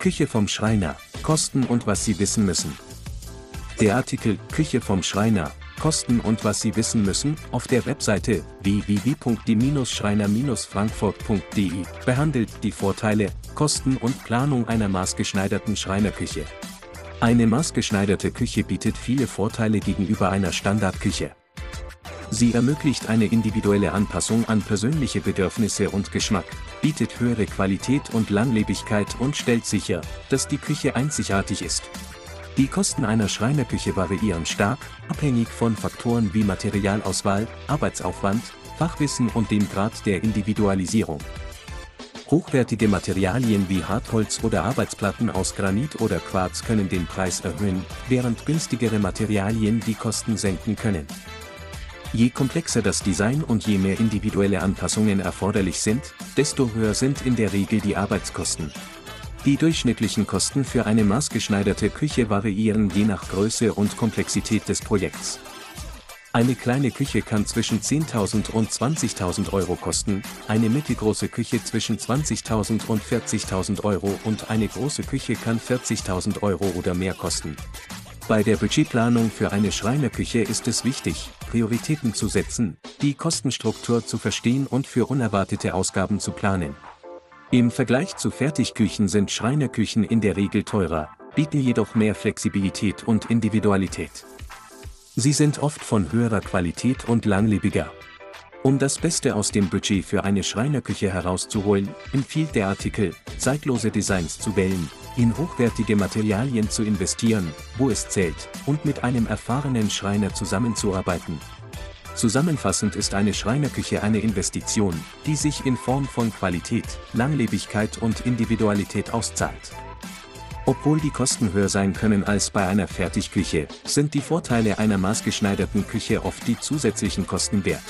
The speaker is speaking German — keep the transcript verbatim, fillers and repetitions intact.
Küche vom Schreiner, Kosten und was Sie wissen müssen. Der Artikel Küche vom Schreiner, Kosten und was Sie wissen müssen, auf der Webseite w w w punkt die Schreiner Frankfurt punkt de behandelt die Vorteile, Kosten und Planung einer maßgeschneiderten Schreinerküche. Eine maßgeschneiderte Küche bietet viele Vorteile gegenüber einer Standardküche. Sie ermöglicht eine individuelle Anpassung an persönliche Bedürfnisse und Geschmack, bietet höhere Qualität und Langlebigkeit und stellt sicher, dass die Küche einzigartig ist. Die Kosten einer Schreinerküche variieren stark, abhängig von Faktoren wie Materialauswahl, Arbeitsaufwand, Fachwissen und dem Grad der Individualisierung. Hochwertige Materialien wie Hartholz oder Arbeitsplatten aus Granit oder Quarz können den Preis erhöhen, während günstigere Materialien die Kosten senken können. Je komplexer das Design und je mehr individuelle Anpassungen erforderlich sind, desto höher sind in der Regel die Arbeitskosten. Die durchschnittlichen Kosten für eine maßgeschneiderte Küche variieren je nach Größe und Komplexität des Projekts. Eine kleine Küche kann zwischen zehntausend und zwanzigtausend Euro kosten, eine mittelgroße Küche zwischen zwanzigtausend und vierzigtausend Euro und eine große Küche kann vierzigtausend Euro oder mehr kosten. Bei der Budgetplanung für eine Schreinerküche ist es wichtig, Prioritäten zu setzen, die Kostenstruktur zu verstehen und für unerwartete Ausgaben zu planen. Im Vergleich zu Fertigküchen sind Schreinerküchen in der Regel teurer, bieten jedoch mehr Flexibilität und Individualität. Sie sind oft von höherer Qualität und langlebiger. Um das Beste aus dem Budget für eine Schreinerküche herauszuholen, empfiehlt der Artikel, zeitlose Designs zu wählen, in hochwertige Materialien zu investieren, wo es zählt, und mit einem erfahrenen Schreiner zusammenzuarbeiten. Zusammenfassend ist eine Schreinerküche eine Investition, die sich in Form von Qualität, Langlebigkeit und Individualität auszahlt. Obwohl die Kosten höher sein können als bei einer Fertigküche, sind die Vorteile einer maßgeschneiderten Küche oft die zusätzlichen Kosten wert.